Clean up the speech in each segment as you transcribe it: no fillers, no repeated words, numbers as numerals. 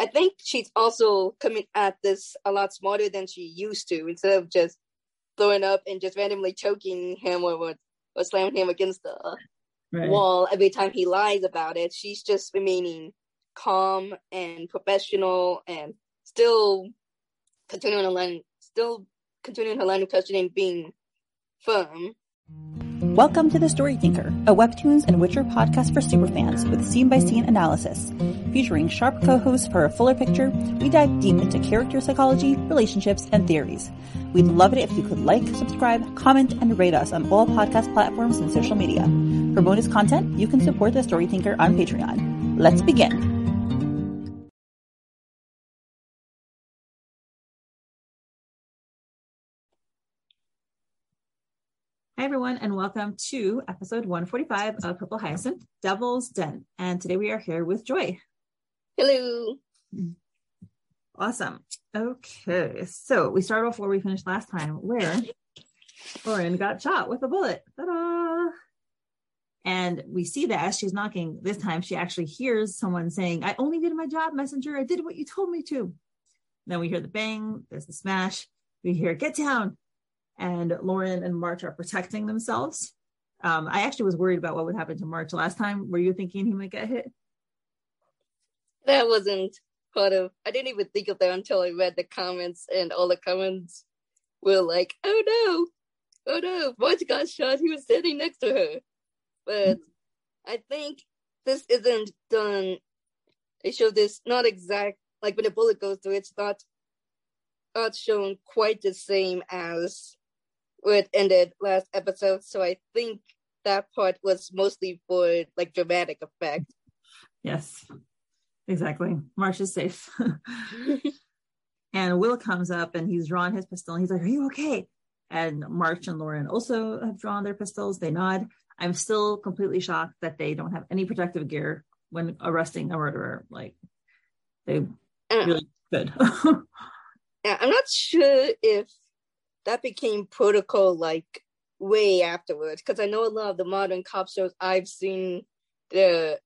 I think she's also coming at this a lot smarter than she used to, instead of just throwing up and just randomly choking him or slamming him against the wall every time he lies about it. She's just remaining calm and professional and still continuing her line of questioning, being firm. Welcome to The StoryTinker, a Webtoons and Witcher podcast for superfans with scene-by-scene analysis. Featuring sharp co-hosts for a fuller picture, we dive deep into character psychology, relationships, and theories. We'd love it if you could like, subscribe, comment, and rate us on all podcast platforms and social media. For bonus content, you can support The StoryTinker on Patreon. Let's begin. Hi, everyone, and welcome to episode 145 of Purple Hyacinth, Devil's Den. And today we are here with Joy. Hello. Awesome. Okay, so we started off where we finished last time, where Lauren got shot with a bullet. Ta-da! And we see that as she's knocking, this time she actually hears someone saying, "I only did my job, messenger. I did what you told me to." And then we hear the bang, there's the smash. We hear, "Get down." And Lauren and March are protecting themselves. I actually was worried about what would happen to March last time. Were you thinking he might get hit? That wasn't part of... I didn't even think of that until I read the comments, and all the comments were like, oh no, March got shot, he was sitting next to her. But I think this isn't done. They show this not exact, like when the bullet goes through, it's not shown quite the same as where it ended last episode, so I think that part was mostly for like dramatic effect. Yes, exactly. March is safe. And Will comes up and he's drawn his pistol and he's like, "Are you okay?" And March and Lauren also have drawn their pistols. They nod. I'm still completely shocked that they don't have any protective gear when arresting a murderer. Like, they really could. Yeah, I'm not sure if that became protocol like way afterwards, because I know a lot of the modern cop shows I've seen, they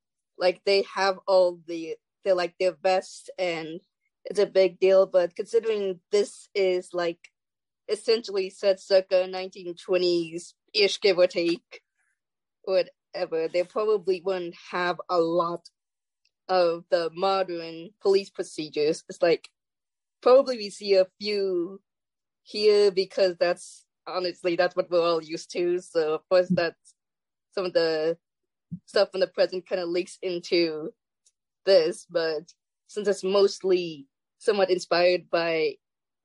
have all their vests and it's a big deal. But considering this is like essentially set circa 1920s ish, give or take, whatever, they probably wouldn't have a lot of the modern police procedures. It's like probably we see a few here because that's what we're all used to. So of course that's some of the stuff from the present kind of leaks into this, but since it's mostly somewhat inspired by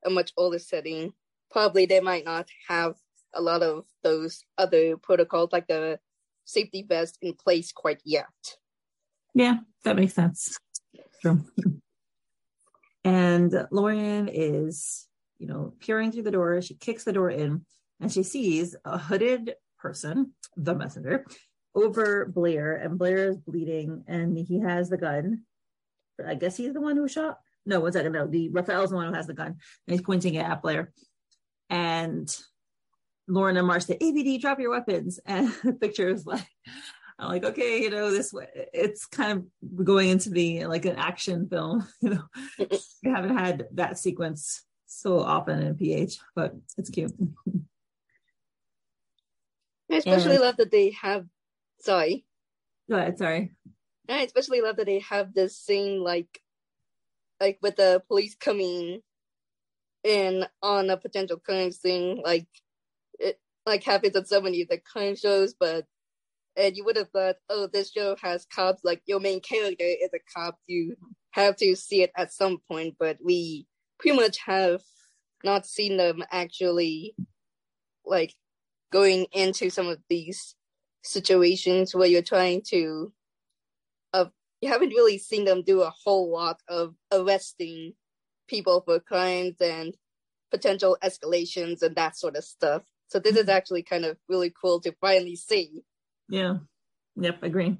a much older setting, probably they might not have a lot of those other protocols like the safety vest in place quite yet. Yeah, that makes sense. True. And Lauren is peering through the door. She kicks the door in and she sees a hooded person, the messenger, over Blair, and Blair is bleeding and he has the gun. I guess he's the one who shot. No, one second. No, Raphael's the one who has the gun and he's pointing it at Blair. And Lauren and March say, "ABD, drop your weapons." And the picture is like, I'm like, okay, this way, it's kind of going into the like an action film. We haven't had that sequence so often in PH, but it's cute. I especially love that they have this scene like with the police coming in on a potential crime scene, like it like happens on so many of the crime shows, and you would have thought, oh, this show has cops, like your main character is a cop, you have to see it at some point, but we pretty much have not seen them actually like going into some of these situations where you're trying to you haven't really seen them do a whole lot of arresting people for crimes and potential escalations and that sort of stuff. So this is actually kind of really cool to finally see. Yeah. Yep, agree.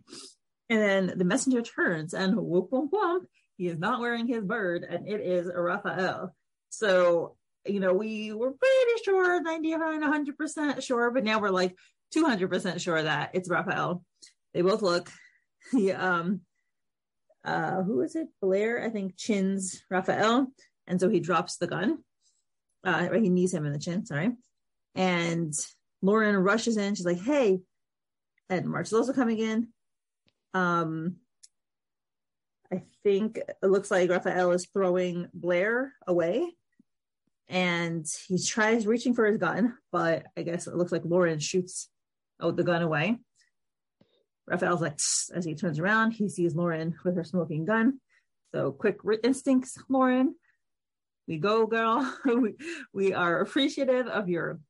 And then the messenger turns and whoop whoop whoop. He is not wearing his bird, and it is a Raphael. So, we were pretty sure, 100% sure, but now we're like 200% sure that it's Raphael. They both look. He, who is it? Blair, I think, chins Raphael. And so he drops the gun. He knees him in the chin, sorry. And Lauren rushes in. She's like, hey. And March is also coming in. I think it looks like Raphael is throwing Blair away. And he tries reaching for his gun, but I guess it looks like Lauren shoots the gun away. Raphael's like, as he turns around, he sees Lauren with her smoking gun. So quick instincts, Lauren. We go, girl. We are appreciative of your,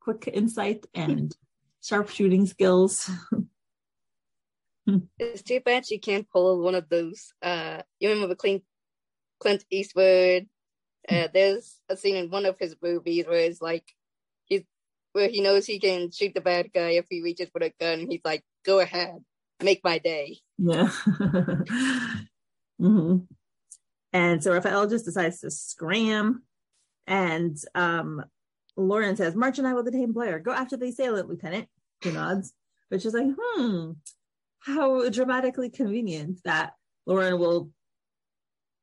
quick insight and sharp shooting skills. It's too bad she can't pull one of those. You remember Clint Eastwood? There's a scene in one of his movies where it's like, where he knows he can shoot the bad guy if he reaches for the gun. He's like, go ahead, make my day. Yeah. Mm-hmm. And so Raphael just decides to scram. And Lauren says, March and I will detain Blair. Go after the assailant, Lieutenant. He nods. But she's like, how dramatically convenient that Lauren will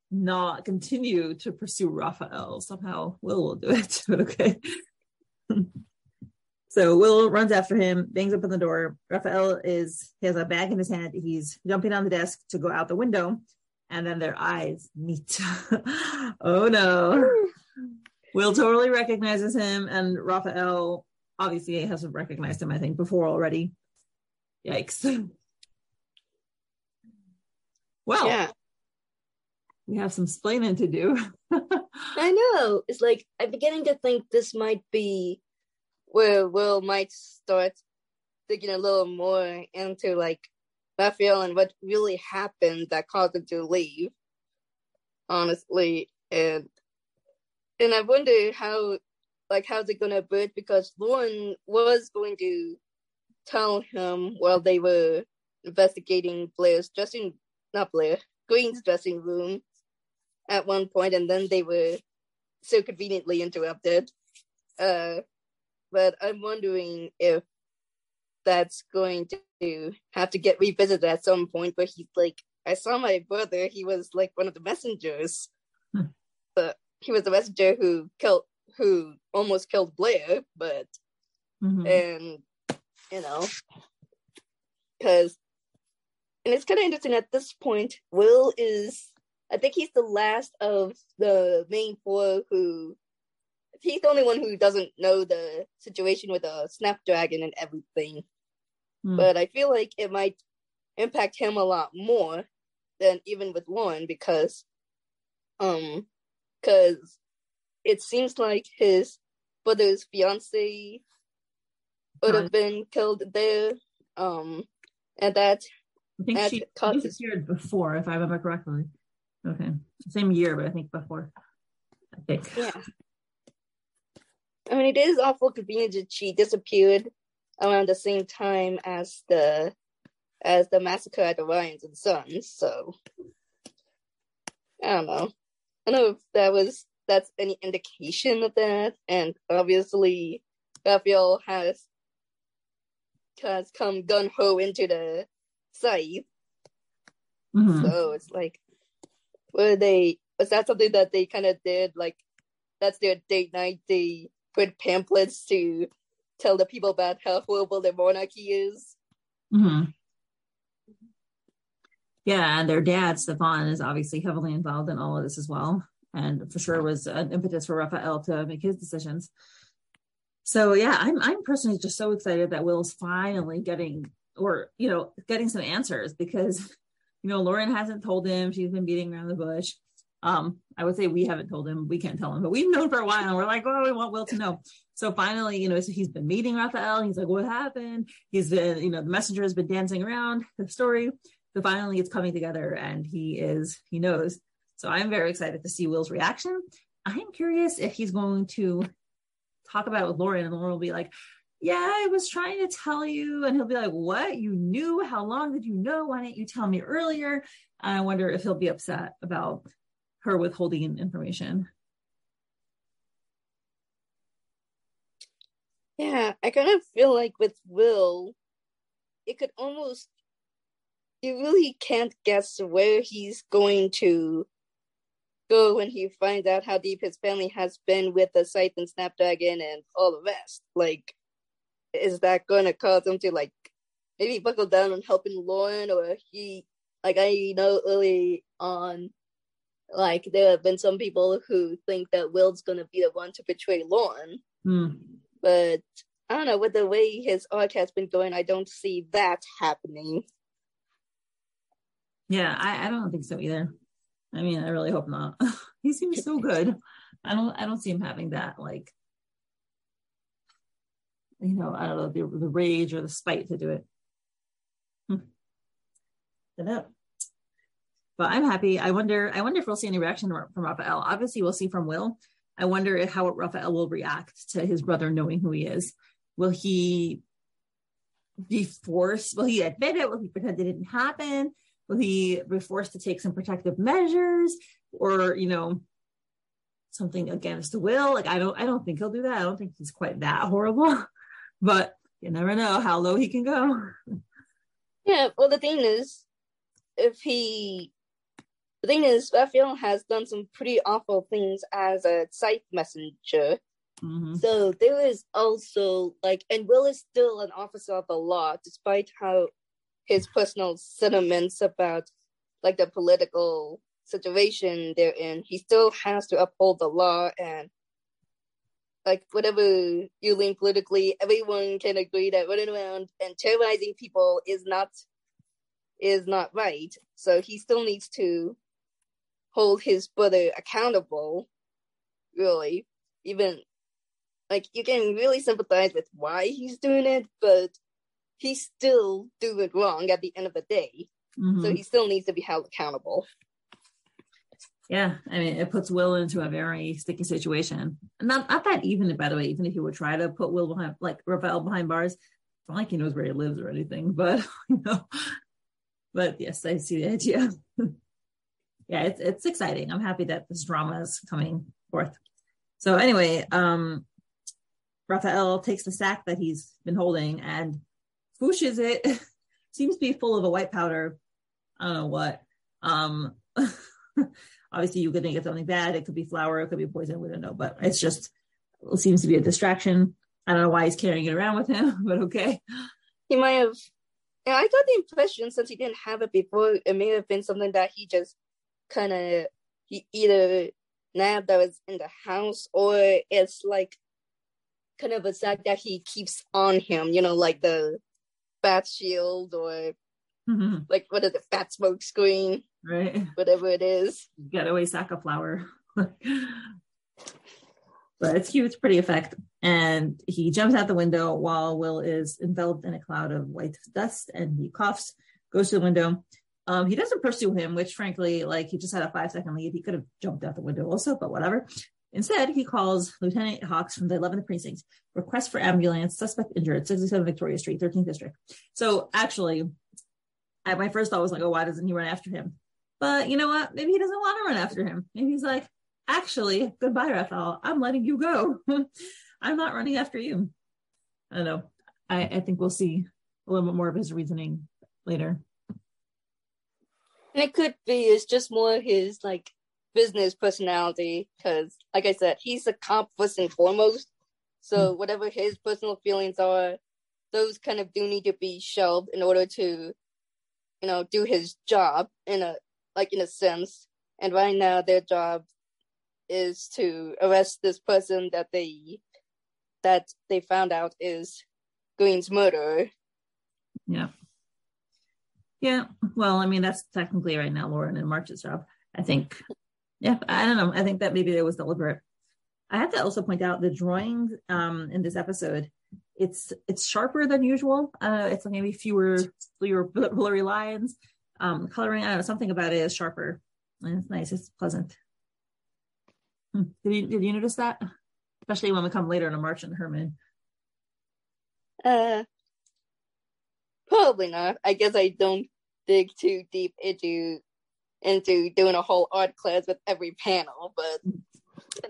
not continue to pursue Raphael. Somehow Will do it, but okay. So Will runs after him, bangs up on the door. Raphael he has a bag in his hand. He's jumping on the desk to go out the window, and then their eyes meet. Oh no. Will totally recognizes him, and Raphael obviously hasn't recognized him, I think, before already. Yikes. Well, yeah. We have some splaining to do. I know. It's like, I'm beginning to think this might be where Will might start digging a little more into, Raphael and what really happened that caused him to leave, honestly. And I wonder how's it going to work, because Lauren was going to tell him while they were investigating Green's dressing room at one point, and then they were so conveniently interrupted. But I'm wondering if that's going to have to get revisited at some point, where he's like, I saw my brother, he was one of the messengers. But he was the messenger who almost killed Blair, but and and it's kind of interesting at this point, Will is, I think he's the last of the main four he's the only one who doesn't know the situation with the Snapdragon and everything. Mm. But I feel like it might impact him a lot more than even with Lauren, because it seems like his brother's fiancée would have been killed there. And that... I think she disappeared before, if I remember correctly. Okay. Same year, but I think before. I think. Yeah. I mean, it is awful convenient that she disappeared around the same time as the massacre at the Ryans and Sons, so I don't know. I don't know if that's any indication of that, and obviously Raphael has come gung-ho into the Scythe. Mm-hmm. So it's like, was that something that they kind of did? Like, that's their date night. They put pamphlets to tell the people about how horrible their monarchy is. Mm-hmm. Yeah, and their dad, Stefan, is obviously heavily involved in all of this as well. And for sure was an impetus for Raphael to make his decisions. So yeah, I'm personally just so excited that Will's finally getting some answers, because Lauren hasn't told him. She's been beating around the bush. I would say we haven't told him, we can't tell him, but we've known for a while, and we're like, oh, we want Will to know. So finally, so he's been meeting Raphael. He's like, what happened? He's been, the messenger has been dancing around the story. So finally it's coming together, and he knows. So I'm very excited to see Will's reaction. I'm curious if he's going to talk about it with Lauren, and Lauren will be like, yeah, I was trying to tell you. And he'll be like, what? You knew? How long did you know? Why didn't you tell me earlier? I wonder if he'll be upset about her withholding information. Yeah, I kind of feel like with Will, it could almost you really can't guess where he's going to go when he finds out how deep his family has been with the Scythe and Snapdragon and all the rest. Like, is that going to cause him to, like, maybe buckle down on helping Lauren? Or he, like, I know early on, like, there have been some people who think that Will's going to be the one to betray Lauren. Mm. But I don't know, with the way his arc has been going, I don't see that happening. Yeah, I don't think so either. I mean, I really hope not. He seems so good. I don't see him having that, like, you know, I don't know, the rage or the spite to do it. But I'm happy. I wonder if we'll see any reaction from Raphael. Obviously, we'll see from Will. I wonder if how Raphael will react to his brother knowing who he is. Will he be forced? Will he admit it? Will he pretend it didn't happen? Will he be forced to take some protective measures, or, you know, something against the will? Like, I don't think he'll do that. I don't think he's quite that horrible, but you never know how low he can go. Yeah. Well, the thing is, Raphael has done some pretty awful things as a Scythe messenger. Mm-hmm. So there is also, like, and Will is still an officer of the law, despite how his personal sentiments about, like, the political situation they're in. He still has to uphold the law, and, like, whatever you lean politically, everyone can agree that running around and terrorizing people is not right. So he still needs to hold his brother accountable, really. Even, like, you can really sympathize with why he's doing it, but he's still doing wrong at the end of the day. Mm-hmm. So he still needs to be held accountable. Yeah, I mean, it puts Will into a very sticky situation. Not that even, by the way, even if you would try to put Will behind, like, Raphael behind bars, it's not like he knows where he lives or anything, but, you know. But yes, I see the idea. Yeah, it's exciting. I'm happy that this drama is coming forth. So anyway, Raphael takes the sack that he's been holding and pushes it. Seems to be full of a white powder. I don't know what. Obviously, you could think it's something bad. It could be flour. It could be poison. We don't know. But it's just, it seems to be a distraction. I don't know why he's carrying it around with him, but okay. He might have... Yeah, I got the impression, since he didn't have it before, it may have been something that he just kind of, he either nabbed that was in the house, or it's like kind of a sack that he keeps on him, you know, like the bat shield, or mm-hmm. like, what is it, bat smoke screen, right? Whatever it is. Getaway sack of flour. But it's cute, it's pretty effect. And he jumps out the window while Will is enveloped in a cloud of white dust, and he coughs, goes to the window. He doesn't pursue him, which frankly, like, he just had a 5-second lead. He could have jumped out the window also, but whatever. Instead, he calls Lieutenant Hawks from the 11th Precinct. Request for ambulance, suspect injured, 67 Victoria Street, 13th District. So actually, my first thought was like, oh, why doesn't he run after him? But you know what? Maybe he doesn't want to run after him. Maybe he's like, actually, goodbye, Raphael. I'm letting you go. I'm not running after you. I don't know. I think we'll see a little bit more of his reasoning later. And it could be it's just more his, like, business personality, because, like I said, he's a cop first and foremost. So whatever his personal feelings are, those kind of do need to be shelved in order to, you know, do his job in a sense. And right now, their job is to arrest this person that they found out is Green's murderer. Yeah. Well, I mean, that's technically right now Lauren and March's job, I think. Yeah, I don't know. I think that maybe there was deliberate. I have to also point out the drawings in this episode. It's sharper than usual. It's maybe fewer blurry lines. Coloring, I don't know, something about it is sharper. And it's nice. It's pleasant. Did you notice that? Especially when we come later to March and Herman. Probably not. I guess I don't dig too deep into doing a whole art class with every panel, but, you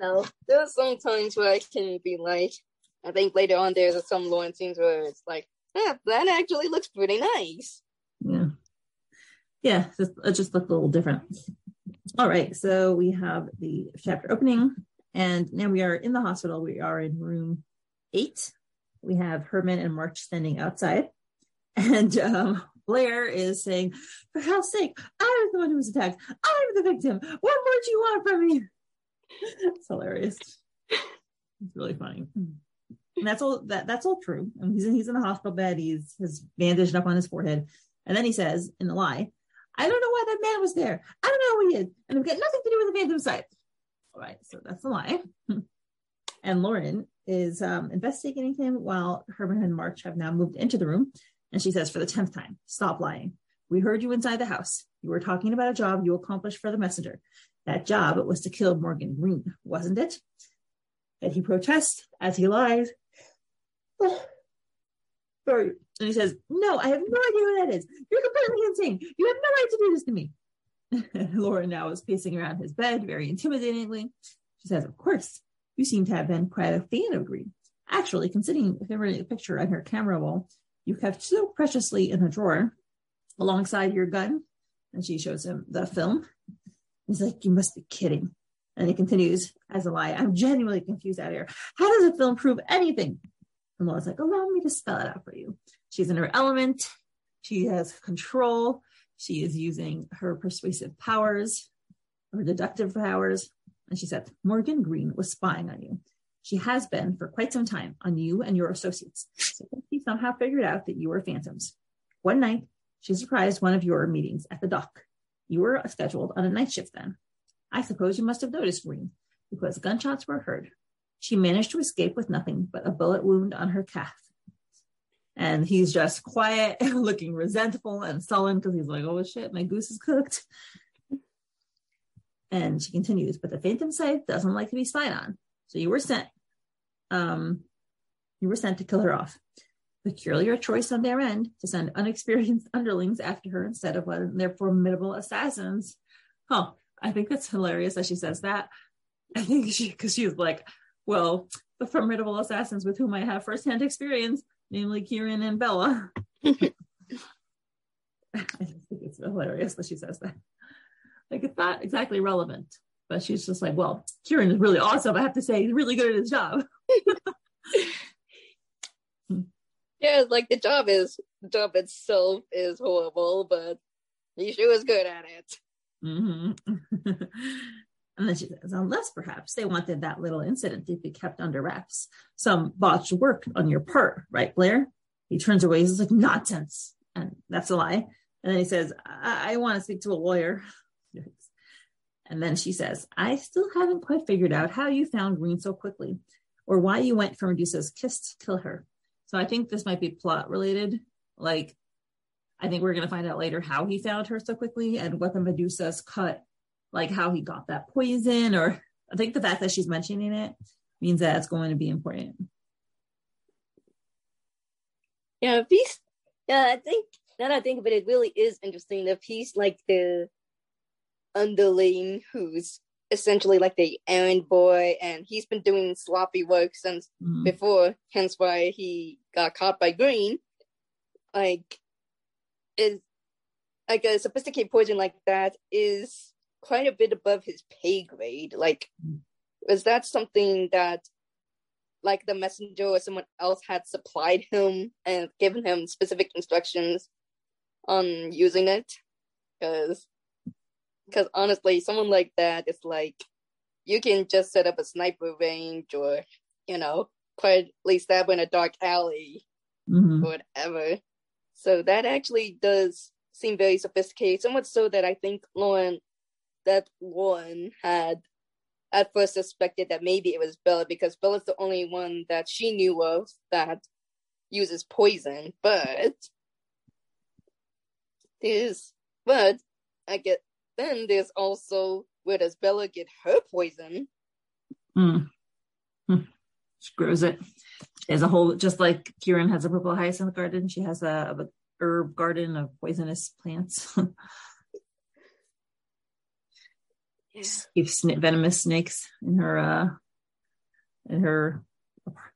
know, there's some times where I can be like, I think later on there's some Lauren scenes where it's like, that actually looks pretty nice. Yeah. yeah, it just looked a little different. All right, so we have the chapter opening, and now we are in the hospital. We are in room 8. We have Herman and March standing outside, and Blair is saying, "For hell's sake, I'm the one who was attacked. I'm the victim. What more do you want from me?" It's hilarious. It's really funny. And that's all. That's all true. I mean, he's in the hospital bed. He's bandaged up on his forehead, and then he says in a lie, "I don't know why that man was there. I don't know who he is, and I've got nothing to do with the Phantom Scythe." All right, so that's a lie. And Lauren is investigating him while Herman and March have now moved into the room, and she says for the 10th time, "Stop lying. We heard you inside the house. You were talking about a job you accomplished for the messenger. That job was to kill Morgan Green, wasn't it?" And he protests as he lies. Sorry. And he says, "No, I have no idea who that is. You're completely insane. You have no right to do this to me." Lauren now is pacing around his bed very intimidatingly. She says, "Of course. You seem to have been quite a fan of Green. Actually, considering the picture on her camera wall you kept so preciously in a drawer alongside your gun." And she shows him the film. He's like, "You must be kidding." And he continues as a lie. "I'm genuinely confused out here. How does a film prove anything?" And Laura's like, "Allow me to spell it out for you." She's in her element. She has control. She is using her persuasive powers, her deductive powers. And she said, "Morgan Green was spying on you. She has been for quite some time on you and your associates. So she somehow figured out that you were phantoms. One night, she surprised one of your meetings at the dock. You were scheduled on a night shift then. I suppose you must have noticed Green, because gunshots were heard. She managed to escape with nothing but a bullet wound on her calf." And he's just quiet, looking resentful and sullen, because he's like, "Oh shit, my goose is cooked." And she continues, "But the Phantom Scythe doesn't like to be spied on. So you were sent to kill her off. Peculiar choice on their end to send unexperienced underlings after her instead of one of their formidable assassins." Huh. I think that's hilarious that she says that. I think she's like, "Well, the formidable assassins with whom I have firsthand experience, namely Kieran and Bella." I just think it's hilarious that she says that. Like, it's not exactly relevant, but she's just like, "Well, Kieran is really awesome. I have to say, he's really good at his job." Yeah, like the job itself is horrible, but he sure is good at it. Mm-hmm. And then she says, "Unless perhaps they wanted that little incident to be kept under wraps. Some botched work on your part, right, Blair?" He turns away. He's like, "Nonsense." And that's a lie. And then he says, I want to speak to a lawyer." And then she says, "I still haven't quite figured out how you found Green so quickly, or why you went for Medusa's kiss to kill her." So I think this might be plot related. Like, I think we're going to find out later how he found her so quickly and what the Medusa's cut, like how he got that poison, or I think the fact that she's mentioning it means that it's going to be important. Yeah, I think, now that I think of it really is interesting if he's like the underling who's essentially like the errand boy, and he's been doing sloppy work since before, hence why he got caught by Green. Like, is like a sophisticated poison like that is quite a bit above his pay grade. Like, is that something that like the messenger or someone else had supplied him and given him specific instructions on using it? Because honestly, someone like that is like, you can just set up a sniper range or, you know, quietly stab in a dark alley or whatever. So that actually does seem very sophisticated, so much so that I think Lauren had at first suspected that maybe it was Bella, because Bella's the only one that she knew of that uses poison, but I get. Then there's also, where does Bella get her poison? She grows it. There's a whole, just like Kieran has a purple hyacinth garden, she has a herb garden of poisonous plants. Yeah. Keeps venomous snakes in her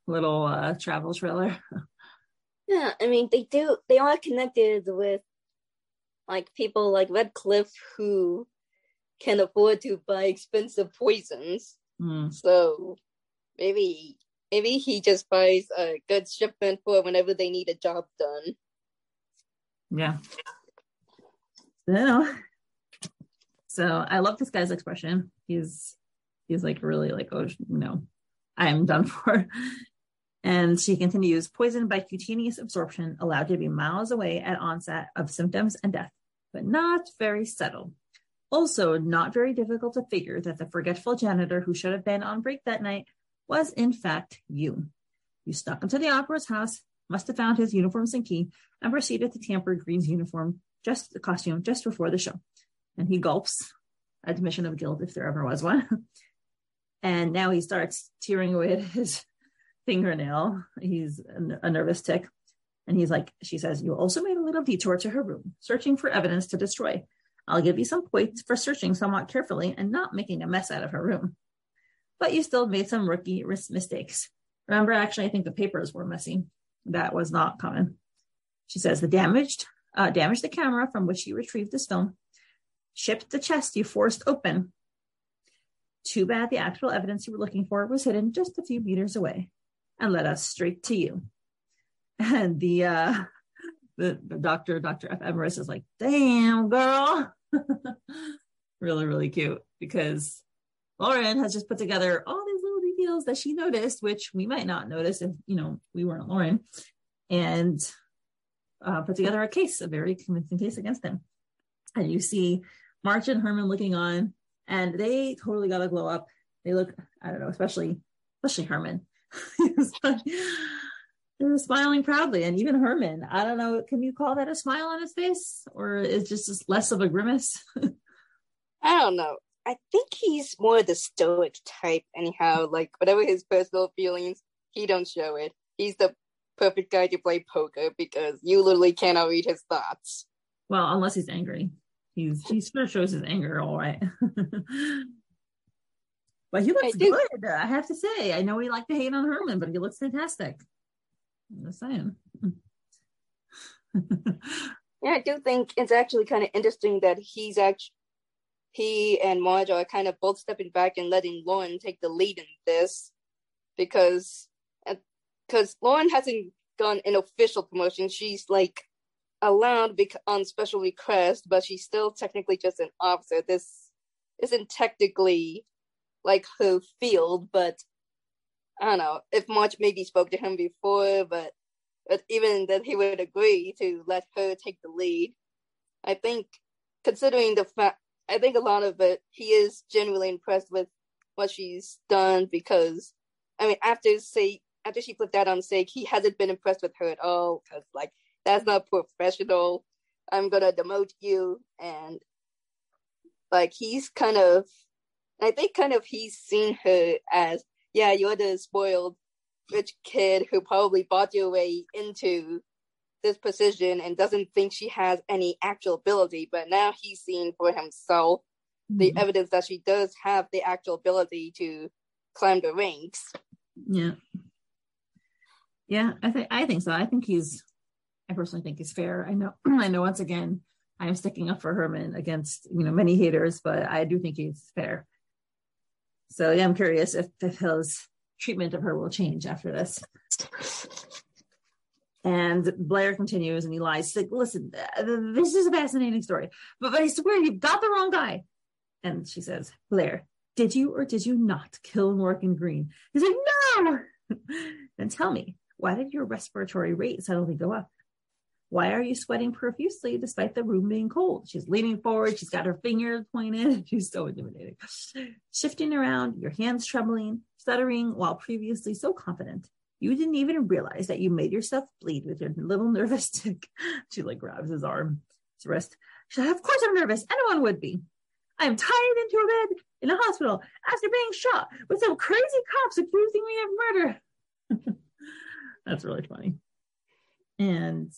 little travel trailer. Yeah, I mean, they are connected with like people like Redcliffe who can afford to buy expensive poisons. So maybe he just buys a good shipment for whenever they need a job done. Yeah. So I love this guy's expression. He's like really like, oh no, I'm done for. And she continues, poison by cutaneous absorption allowed to be miles away at onset of symptoms and death, but not very subtle. Also, not very difficult to figure that the forgetful janitor who should have been on break that night was in fact you. You snuck into the opera's house, must have found his uniforms and key, and proceeded to tamper Green's uniform, just the costume, just before the show. And he gulps, admission of guilt if there ever was one. And now he starts tearing away at his fingernail. He's a nervous tick. And he's like, she says, you also made a little detour to her room, searching for evidence to destroy. I'll give you some points for searching somewhat carefully and not making a mess out of her room. But you still made some rookie mistakes. Remember, actually, I think the papers were messy. That was not common. She says, the damaged the camera from which you retrieved this film, shipped the chest you forced open. Too bad the actual evidence you were looking for was hidden just a few meters away and led us straight to you. And the doctor, Dr. F. Emerus, is like, damn, girl. Really, really cute, because Lauren has just put together all these little details that she noticed, which we might not notice if, you know, we weren't Lauren, and put together a case, a very convincing case against him. And you see March and Herman looking on, and they totally got a glow up. They look, I don't know, especially Herman. They were smiling proudly, and even Herman, I don't know, can you call that a smile on his face, or is just less of a grimace? I don't know. I think he's more the stoic type anyhow, like whatever his personal feelings, he don't show it. He's the perfect guy to play poker because you literally cannot read his thoughts. Well, unless he's angry. He sure shows his anger, all right. But he looks good, I have to say. I know we like to hate on Herman, but he looks fantastic. I'm just saying. Yeah, I do think it's actually kind of interesting that he and Marge are kind of both stepping back and letting Lauren take the lead in this, because Lauren hasn't gotten an official promotion. She's like allowed on special request, but she's still technically just an officer. This isn't technically like her field, but I don't know if March maybe spoke to him before, but even that he would agree to let her take the lead. I think, considering the fact, I think a lot of it, he is genuinely impressed with what she's done, because, I mean, after she flipped out on Sake, he hasn't been impressed with her at all, because, like, that's not professional. I'm going to demote you. And, like, he's seen her as, yeah, you're the spoiled rich kid who probably bought your way into this position and doesn't think she has any actual ability, but now he's seen for himself the evidence that she does have the actual ability to climb the ranks. Yeah. Yeah, I think so. I personally think he's fair. I know once again, I am sticking up for Herman against, you know, many haters, but I do think he's fair. So yeah, I'm curious if his treatment of her will change after this. And Blair continues, and he lies. He's like, listen, this is a fascinating story, but I swear you've got the wrong guy. And she says, Blair, did you or did you not kill Morgan Green? He's like, no! Then tell me, why did your respiratory rate suddenly go up? Why are you sweating profusely despite the room being cold? She's leaning forward. She's got her fingers pointed. She's so intimidating. Shifting around, your hands trembling, stuttering while previously so confident. You didn't even realize that you made yourself bleed with your little nervous tick. She like grabs his arm, his wrist. She's like, of course I'm nervous. Anyone would be. I'm tied into a bed in a hospital after being shot with some crazy cops accusing me of murder. That's really funny. And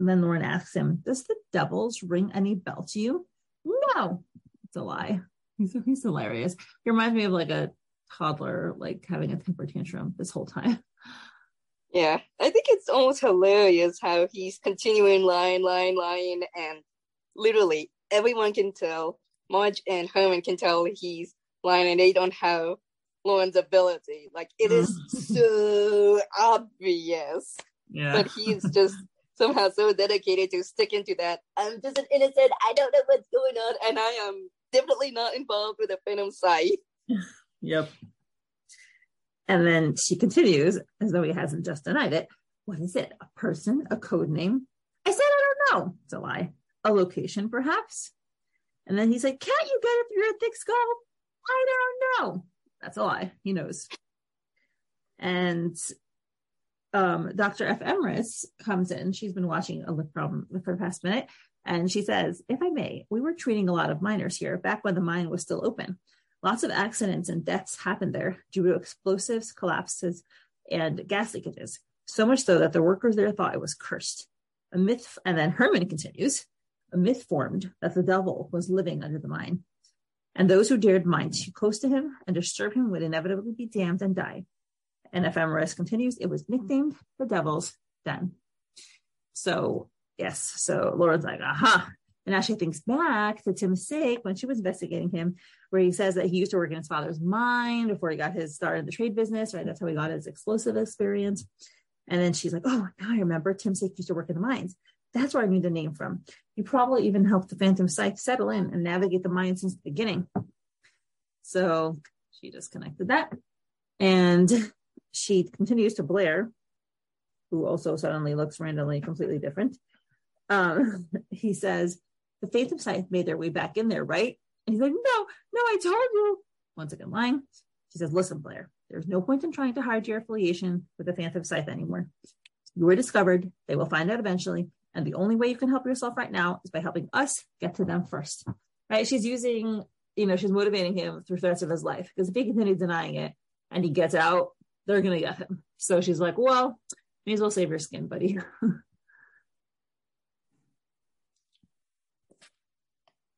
then Lauren asks him, does the Devils ring any bell to you? No. It's a lie. He's hilarious. He reminds me of like a toddler, like having a temper tantrum this whole time. Yeah, I think it's almost hilarious how he's continuing lying, and literally everyone can tell. Marge and Herman can tell he's lying, and they don't have Lauren's ability. Like, it is so obvious. Yeah. But he's just somehow so dedicated to sticking to that. I'm just an innocent. I don't know what's going on, and I am definitely not involved with the Phantom Scythe. Yep. And then she continues, as though he hasn't just denied it. What is it? A person? A code name? I said, I don't know. It's a lie. A location, perhaps? And then he's like, can't you get it through your thick skull? I don't know. That's a lie. He knows. And Dr. F. Emrys comes in. She's been watching a lip problem for the past minute. And she says, if I may, we were treating a lot of miners here back when the mine was still open. Lots of accidents and deaths happened there due to explosives, collapses, and gas leakages. So much so that the workers there thought it was cursed. A myth, and then Herman continues, a myth formed that the devil was living under the mine. And those who dared mine too close to him and disturb him would inevitably be damned and die. And Ephemeris continues, it was nicknamed the Devil's Den. So, yes. So Lauren's like, aha. And now she thinks back to Tim Sake when she was investigating him, where he says that he used to work in his father's mine before he got his start in the trade business, right? That's how he got his explosive experience. And then she's like, oh, now I remember Tim Sake used to work in the mines. That's where I knew the name from. You probably even helped the Phantom Scythe settle in and navigate the mine since the beginning. So she disconnected that. And she continues to Blair, who also suddenly looks randomly completely different. He says, the Phantom Scythe made their way back in there, right? And he's like, no, I told you. Once again, lying. She says, listen, Blair, there's no point in trying to hide your affiliation with the Phantom Scythe anymore. You were discovered. They will find out eventually. And the only way you can help yourself right now is by helping us get to them first, right? She's using, she's motivating him through threats of his life, because if he continues denying it and he gets out, they're going to get him. So she's like, well, may as well save your skin, buddy.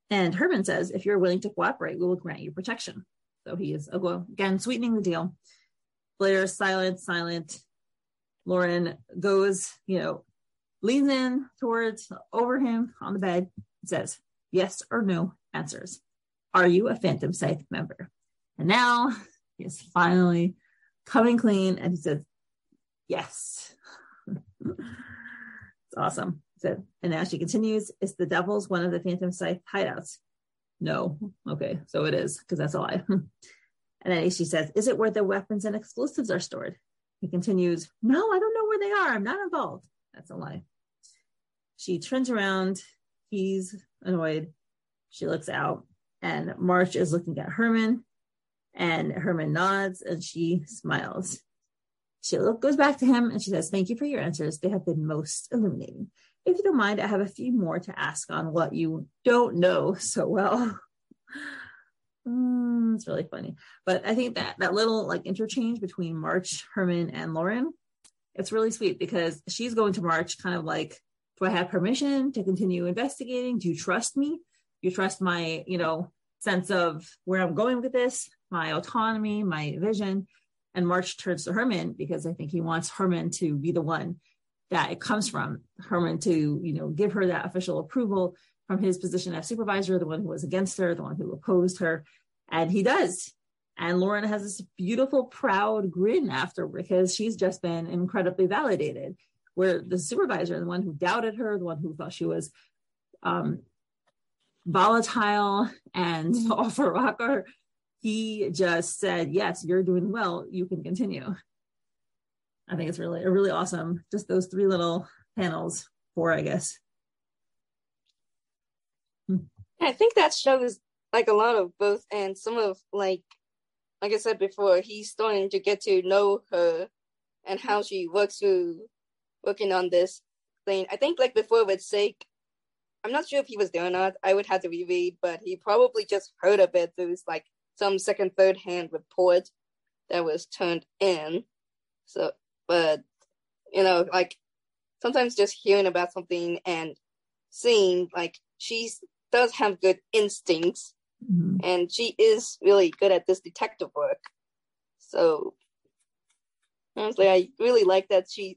And Herman says, if you're willing to cooperate, we will grant you protection. So he is, again, sweetening the deal. Blair is silent. Lauren goes, leans in towards over him on the bed and says, yes or no answers. Are you a Phantom Scythe member? And now he is finally coming clean, and he says, yes. It's awesome. So, and now she continues, is the Devil's one of the Phantom Scythe hideouts? No. Okay, so it is, because that's a lie. And then she says, is it where the weapons and explosives are stored? He continues, no, I don't know where they are. I'm not involved. That's a lie. She turns around. He's annoyed. She looks out, and March is looking at Herman, and Herman nods and she smiles. She goes back to him and she says, thank you for your answers. They have been most illuminating. If you don't mind, I have a few more to ask on what you don't know so well. It's really funny. But I think that little interchange between March, Herman, and Lauren, it's really sweet, because she's going to March kind of like, do I have permission to continue investigating? Do you trust me? Do you trust my, sense of where I'm going with this, my autonomy, my vision? And March turns to Herman, because I think he wants Herman to be the one that it comes from. Herman to, give her that official approval from his position as supervisor, the one who was against her, the one who opposed her. And he does. And Lauren has this beautiful, proud grin after, because she's just been incredibly validated, where the supervisor, the one who doubted her, the one who thought she was volatile and off her rocker, he just said, yes, you're doing well. You can continue. I think it's really awesome. Just those three little panels, four, I guess. I think that shows a lot of both, and some of like I said before, he's starting to get to know her and how she works through working on this thing. I think before with Sake, I'm not sure if he was there or not. I would have to reread, but he probably just heard of it through some second, third hand report that was turned in. So, but, sometimes just hearing about something and seeing she does have good instincts. Mm-hmm. And she is really good at this detective work. So honestly, I really like that she's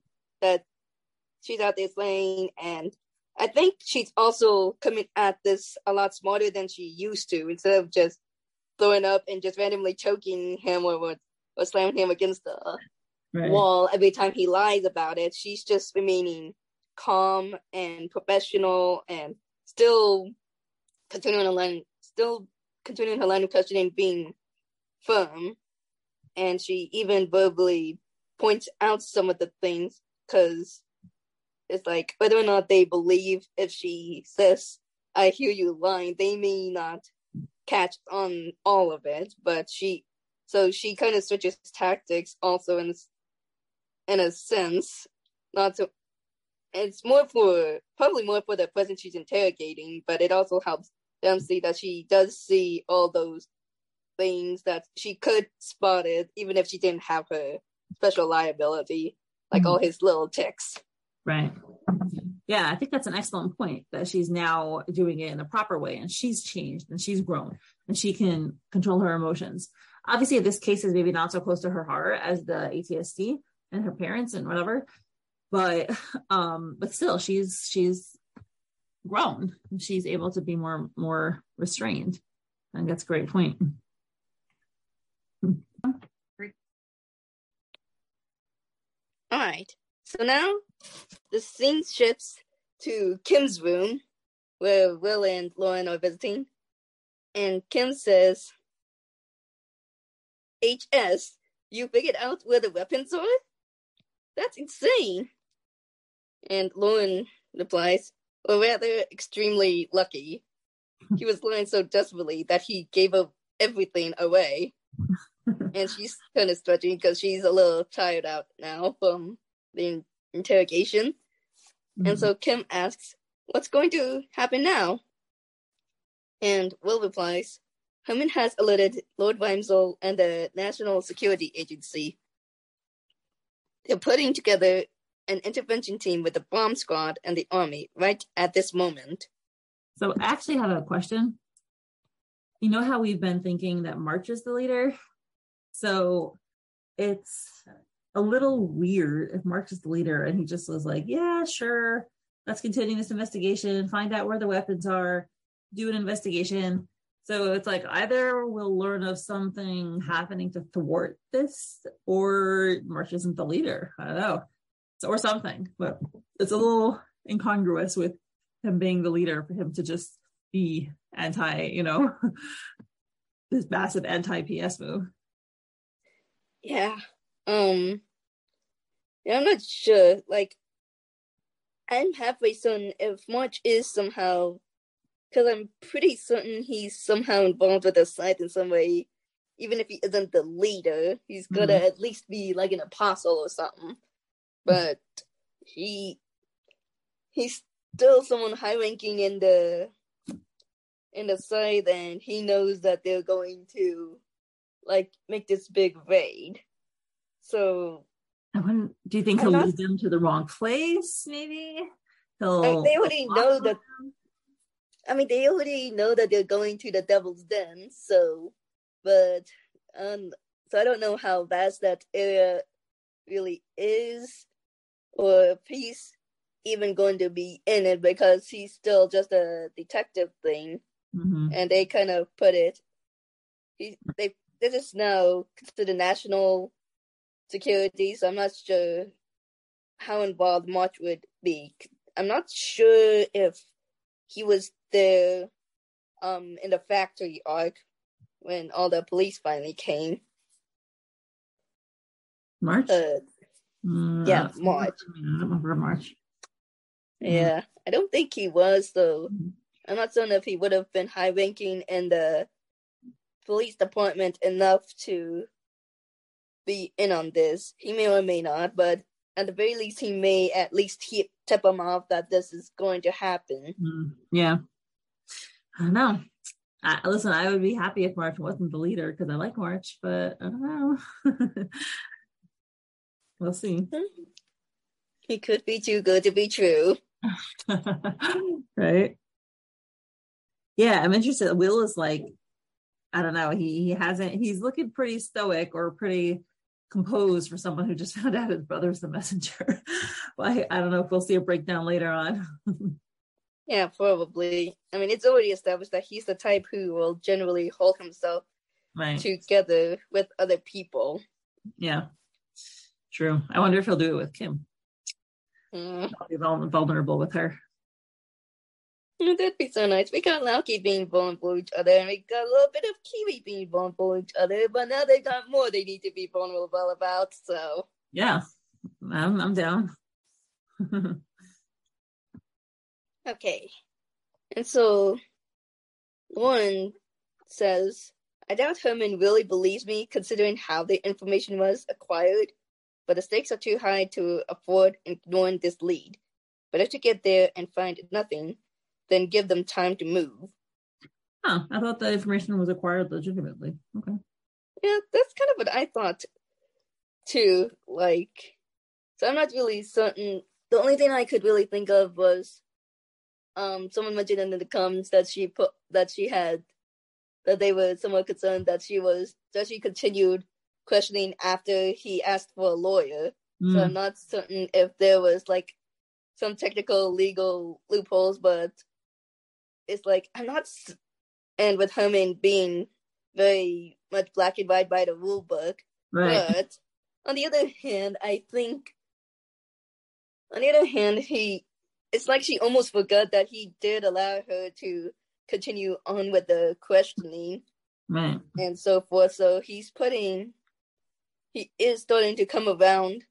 out there playing and I think she's also coming at this a lot smarter than she used to, instead of just throwing up and just randomly choking him or slamming him against the wall every time he lies about it. She's just remaining calm and professional and still continuing her line of questioning, being firm. And she even verbally points out some of the things, because it's like, whether or not they believe, if she says, I hear you lying, they may not catch on all of it. But she kind of switches tactics also in a sense. It's probably more for the person she's interrogating, but it also helps them see that she does see all those things that she could spot it, even if she didn't have her special liability, like all his little ticks. Right. Yeah, I think that's an excellent point, that she's now doing it in the proper way, and she's changed and she's grown and she can control her emotions. Obviously, this case is maybe not so close to her heart as the ATSD and her parents and whatever, but still, she's grown. She's able to be more restrained. I think that's a great point. All right. So now the scene shifts to Kim's room, where Will and Lauren are visiting. And Kym says, HS, you figured out where the weapons are? That's insane. And Lauren replies, or rather, extremely lucky. He was lying so desperately that he gave up everything away. And she's kind of stretching because she's a little tired out now from the interrogation. Mm-hmm. And so Kym asks, what's going to happen now? And Will replies, Herman has alerted Lord Weimsel and the National Security Agency. They're putting together an intervention team with the bomb squad and the army right at this moment. So I actually have a question. You know how we've been thinking that March is the leader? So it's a little weird if March is the leader and he just was like, yeah, sure, let's continue this investigation, find out where the weapons are, do an investigation. So it's like, either we'll learn of something happening to thwart this, or March isn't the leader. I don't know. So, or something. But it's a little incongruous with him being the leader, for him to just be anti, this massive anti-PS move. Yeah. I'm not sure. I'm halfway certain if March is somehow, because I'm pretty certain he's somehow involved with the Scythe in some way. Even if he isn't the leader, he's gonna at least be like an apostle or something. But he's still someone high ranking in the Scythe, and he knows that they're going to make this big raid. So do you think he'll lead them to the wrong place, maybe? They already know that they're going to the Devil's Den, so I don't know how vast that area really is, or if he's even going to be in it, because he's still just a detective thing, and they kind of put it. This is now considered national security, so I'm not sure how involved March would be. I'm not sure if he was there in the factory arc when all the police finally came. March? Yeah, March. I don't remember March. Yeah, I don't think he was, though. I'm not certain if he would have been high-ranking in the police department enough to be in on this. He may or may not, but at the very least, he may at least tip him off that this is going to happen. Yeah. I don't know. Listen, I would be happy if March wasn't the leader, because I like March, but I don't know. We'll see. He could be too good to be true. Right? Yeah, I'm interested. Will is like, I don't know, he's looking pretty stoic or pretty composed for someone who just found out his brother's the messenger. Well, I don't know if we'll see a breakdown later on. Yeah, probably. I mean, it's already established that he's the type who will generally hold himself together with other people. Yeah, true. I wonder if he'll do it with Kym. I'll be vulnerable with her. That'd be so nice. We got Lauki being vulnerable with each other, and we got a little bit of Kiwi being vulnerable with each other, but now they got more they need to be vulnerable about, so... Yeah, I'm down. Okay. And so, Lauren says, I doubt Herman really believes me, considering how the information was acquired, but the stakes are too high to afford ignoring this lead. Better to get there and find nothing, then give them time to move. Huh, I thought the information was acquired legitimately. Okay. Yeah, that's kind of what I thought, too. Like, so I'm not really certain. The only thing I could really think of was someone mentioned in the comments that they were somewhat concerned that she continued questioning after he asked for a lawyer. Mm. So I'm not certain if there was, like, some technical legal loopholes, but it's like, I'm not... And with Herman being very much black and white by the rule book. Right. But on the other hand, it's like she almost forgot that he did allow her to continue on with the questioning. Right. And so forth. So he is starting to come around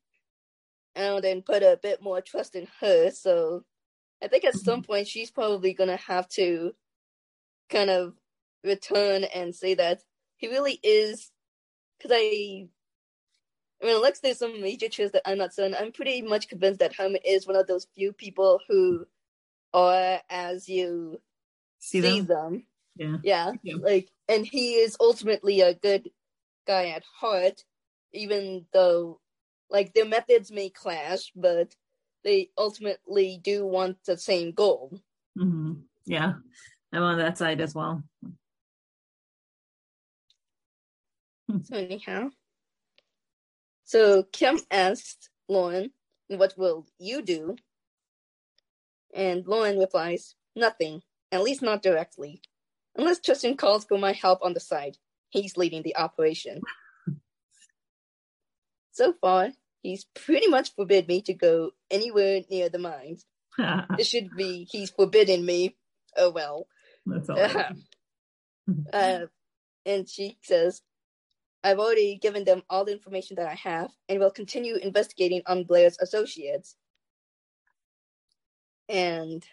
and then put a bit more trust in her. So I think at some point she's probably going to have to kind of return and say that he really is, because I mean, unless there's some major truth that I'm not certain, I'm pretty much convinced that Herman is one of those few people who are as you see them. Yeah. Like, and he is ultimately a good guy at heart, even though, like, their methods may clash, but they ultimately do want the same goal. Mm-hmm. Yeah, I'm on that side as well. So anyhow, so Kym asked Lauren, what will you do? And Lauren replies, nothing, at least not directly. Unless Tristan calls for my help on the side. He's leading the operation. So far, he's pretty much forbid me to go anywhere near the mines. It should be, he's forbidden me. Oh, well. That's all right. And she says, I've already given them all the information that I have and will continue investigating on Blair's associates. And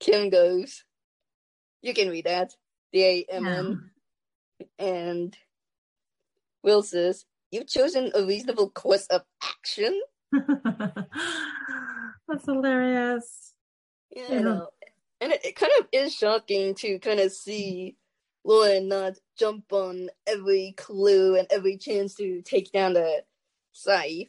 Kym goes, you can read that. D-A-M-N. And Will says, you've chosen a reasonable course of action? That's hilarious. Yeah. And it kind of is shocking to kind of see Lauren not jump on every clue and every chance to take down the Scythe.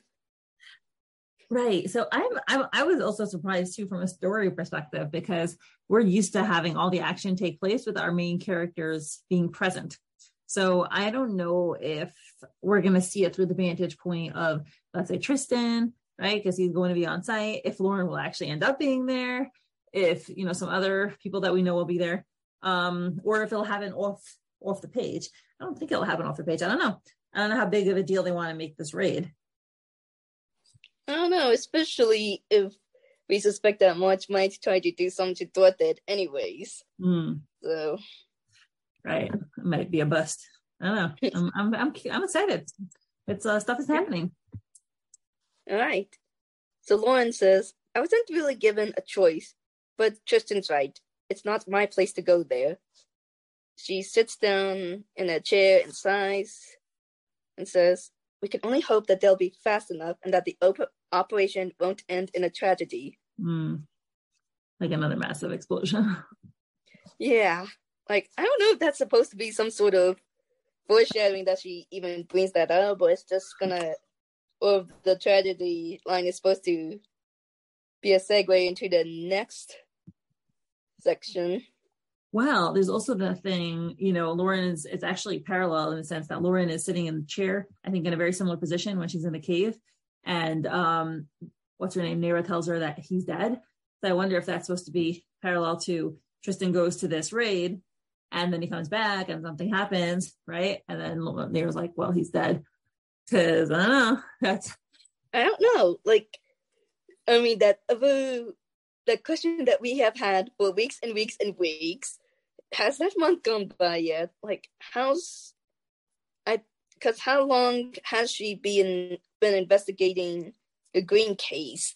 Right. So I was also surprised, too, from a story perspective, because we're used to having all the action take place with our main characters being present. So I don't know if we're going to see it through the vantage point of, let's say, Tristan, right? Because he's going to be on site. If Lauren will actually end up being there, if, you know, some other people that we know will be there, or if it'll happen off the page. I don't think it'll happen off the page. I don't know. I don't know how big of a deal they want to make this raid. I don't know, especially if we suspect that March might try to do something to thwart it anyways. Mm. So... Right, it might be a bust. I don't know. I'm excited. It's stuff is happening. All right. So Lauren says, I wasn't really given a choice, but Tristan's right. It's not my place to go there. She sits down in a chair and sighs, and says, "We can only hope that they'll be fast enough, and that the operation won't end in a tragedy." Mm. Like another massive explosion. Yeah. Like, I don't know if that's supposed to be some sort of foreshadowing that she even brings that up, or it's just gonna, or the tragedy line is supposed to be a segue into the next section. Well, there's also the thing, you know, Lauren is, it's actually parallel in the sense that Lauren is sitting in the chair, I think in a very similar position when she's in the cave, and what's her name, Nera tells her that he's dead, So I wonder if that's supposed to be parallel to Tristan goes to this raid and then he comes back and something happens, right? And then Nera's like, well, he's dead. Because I don't know. I don't know. The question that we have had for weeks and weeks and weeks, has that month gone by yet? Because how long has she been investigating the Green case?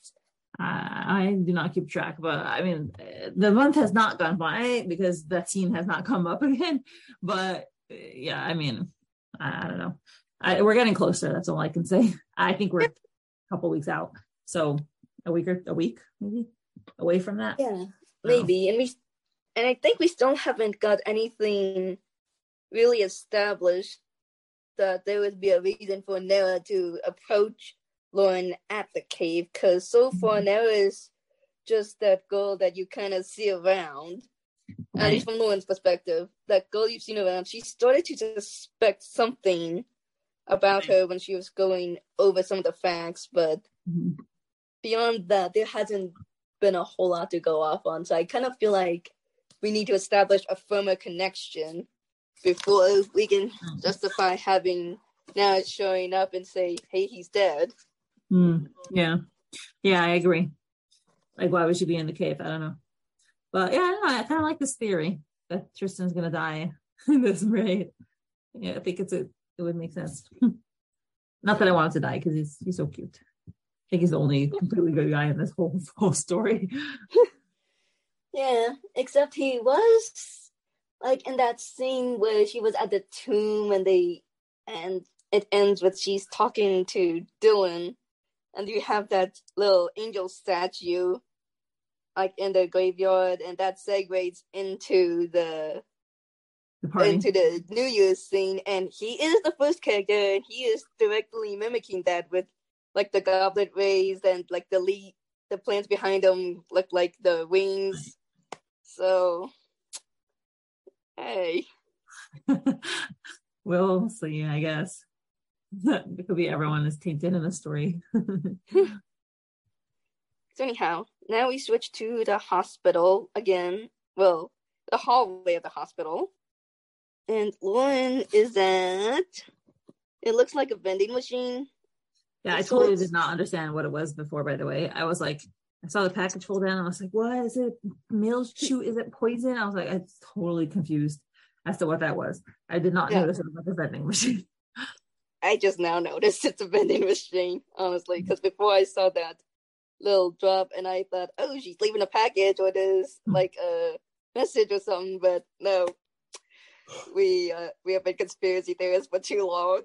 I do not keep track, but the month has not gone by because that scene has not come up again. But yeah, I don't know. We're getting closer. That's all I can say. I think we're a couple weeks out, so a week maybe away from that. Yeah, maybe. And I think we still haven't got anything really established that there would be a reason for Nera to approach Lauren at the cave, because so far Nera is just that girl that you kind of see around, right. At least from Lauren's perspective, that girl you've seen around. She started to suspect something about her when she was going over some of the facts, but beyond that, there hasn't been a whole lot to go off on, so I kind of feel like we need to establish a firmer connection before we can justify having now showing up and say, hey, he's dead. Yeah, I agree. Why would she be in the cave? I don't know. But yeah, I don't know. I kind of like this theory that Tristan's going to die in this raid. Yeah, I think it would make sense. Not that I want him to die, because he's so cute. I think he's the only completely good guy in this whole story. Yeah, except he was in that scene where she was at the tomb and it ends with she's talking to Dylan, and you have that little angel statue in the graveyard, and that segues into the New Year's scene, and he is the first character, and he is directly mimicking that with the goblet raised and the plants behind him look like the wings. So hey. We'll see, I guess. It could be everyone is tainted in the story. So anyhow, now we switch to the hospital again. Well, the hallway of the hospital. And Lauren is at... It looks like a vending machine. Yeah, I totally did not understand what it was before, by the way. I was like... I saw the package fall down and I was like, what? Is it male chew? Is it poison? I was like, I'm totally confused as to what that was. I did not notice it was a vending machine. I just now noticed it's a vending machine, honestly, because before I saw that little drop and I thought, oh, she's leaving a package or there's a message or something, but no. We have been conspiracy theorists for too long.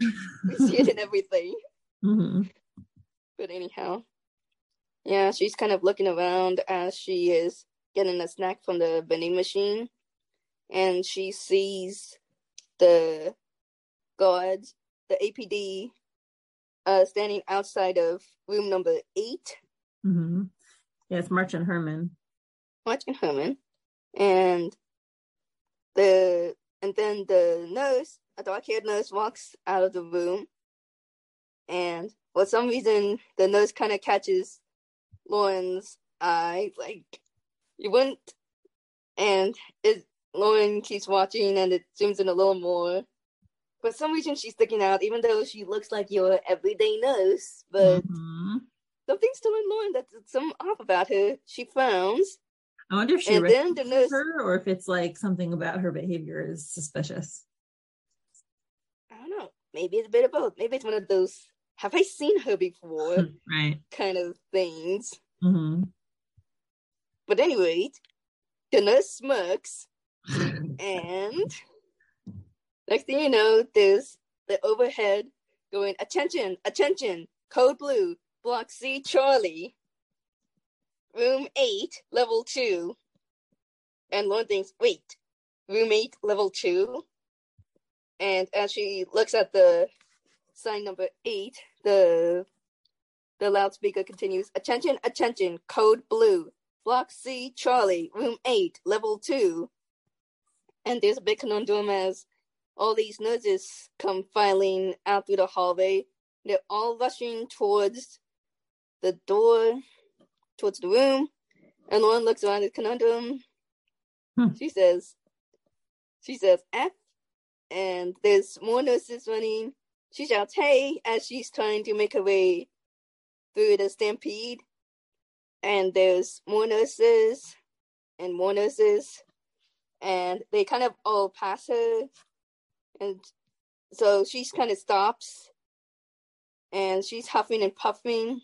We see it in everything. But anyhow. Yeah, she's kind of looking around as she is getting a snack from the vending machine. And she sees the guards, the APD, standing outside of room number 8. Mm-hmm. Yes, March and Herman. And then the nurse, a dark-haired nurse, walks out of the room. And for some reason, the nurse kind of catches Lauren's eye, you wouldn't, and Lauren keeps watching, and it zooms in a little more. For some reason, she's sticking out, even though she looks like your everyday nurse, but something's telling Lauren that there's something off about her. She frowns. I wonder if she recognizes her, or if it's, something about her behavior is suspicious. I don't know. Maybe it's a bit of both. Maybe it's one of those have I seen her before? Right. Kind of things. Mm-hmm. But anyway, the nurse smirks, and next thing you know, there's the overhead going, attention, code blue, block C, Charlie, room 8, level 2. And Lauren thinks, wait, room 8, level 2? And as she looks at the sign number 8, the loudspeaker continues, attention, code blue, block C, Charlie, room 8, level 2. And there's a big conundrum as all these nurses come filing out through the hallway. They're all rushing towards the door, towards the room, And Lauren looks around at Conundrum. She says, F. And there's more nurses running. She shouts, hey, as she's trying to make her way through the stampede. And there's more nurses and more nurses. And they kind of all pass her. And so she kind of stops. And she's huffing and puffing.